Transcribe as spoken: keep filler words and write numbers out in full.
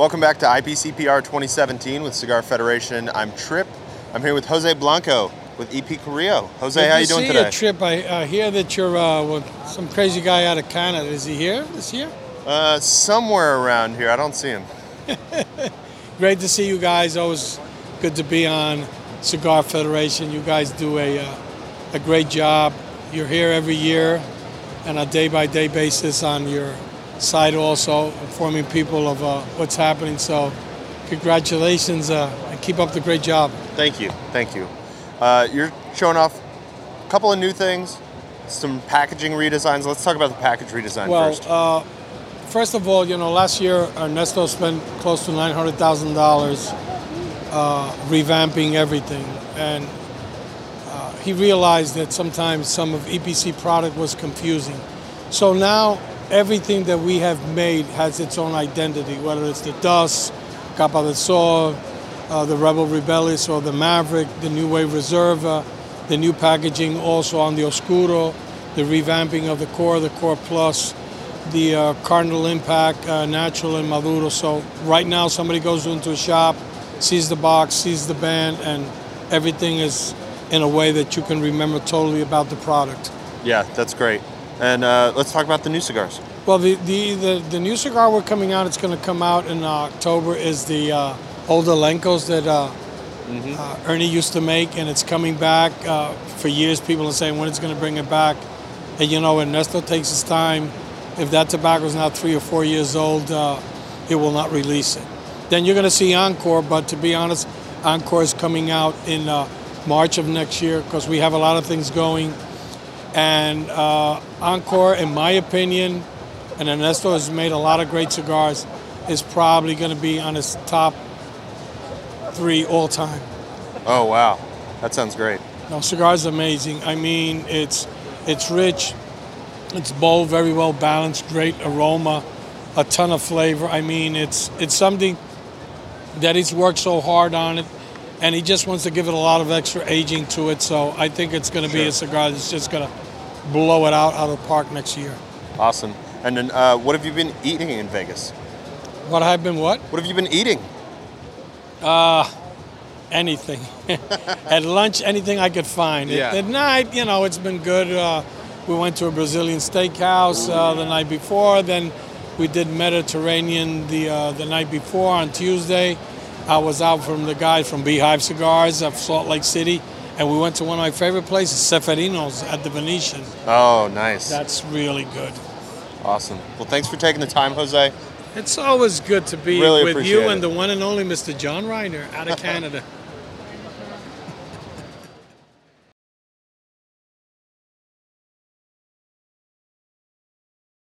Welcome back to I P C P R twenty seventeen with Cigar Federation. I'm Trip. I'm here with Jose Blanco with E P. Carrillo. Jose, how are you doing today? Good to see you, Trip. I uh, hear that you're uh, with some crazy guy out of Canada. Is he here this year? Uh, somewhere around here. I don't see him. Great to see you guys. Always good to be on Cigar Federation. You guys do a, uh, a great job. You're here every year on a day-by-day basis on your side, also informing people of uh, what's happening. So congratulations uh, and keep up the great job. Thank you. Thank you. Uh, you're showing off a couple of new things, some packaging redesigns. Let's talk about the package redesign well, first. Well, uh, first of all, you know, last year Ernesto spent close to nine hundred thousand dollars uh, revamping everything. And uh, he realized that sometimes some of E P C product was confusing. So now everything that we have made has its own identity, whether it's the Dust, Capa de Sol, uh, the Rebel Rebellus, or the Maverick, the New Wave Reserva, the new packaging also on the Oscuro, the revamping of the Core, the Core Plus, the uh, Cardinal Impact, uh, Natural and Maduro. So right now somebody goes into a shop, sees the box, sees the band, and everything is in a way that you can remember totally about the product. Yeah, that's great. And uh, let's talk about the new cigars. Well, the, the, the, the new cigar we're coming out, it's going to come out in October, is the uh, old Elencos that uh, mm-hmm. uh, Ernie used to make, and it's coming back. Uh, for years, people are saying when it's going to bring it back. And, you know, Ernesto takes his time. If that tobacco's not three or four years old, uh, it will not release it. Then you're going to see Encore, but to be honest, Encore is coming out in uh, March of next year because we have a lot of things going. And uh, Encore, in my opinion, and Ernesto has made a lot of great cigars, is probably going to be on his top three all time. Oh, wow. That sounds great. No, cigar's amazing. I mean, it's it's rich, it's bold, very well balanced, great aroma, a ton of flavor. I mean, it's it's something that he's worked so hard on it. And he just wants to give it a lot of extra aging to it. So I think it's going to be sure. a cigar that's just going to blow it out, out of the park next year. Awesome. And then uh, what have you been eating in Vegas? What I've been what? What have you been eating? Uh, anything. At lunch, anything I could find. Yeah. At, at night, you know, it's been good. Uh, we went to a Brazilian steakhouse uh, the night before. Then we did Mediterranean the, uh, the night before on Tuesday. I was out from the guys from Beehive Cigars of Salt Lake City, and we went to one of my favorite places, Seferinos at the Venetian. Oh, nice. That's really good. Awesome. Well, thanks for taking the time, Jose. It's always good to be really with you it. and the one and only Mister John Reiner out of Canada.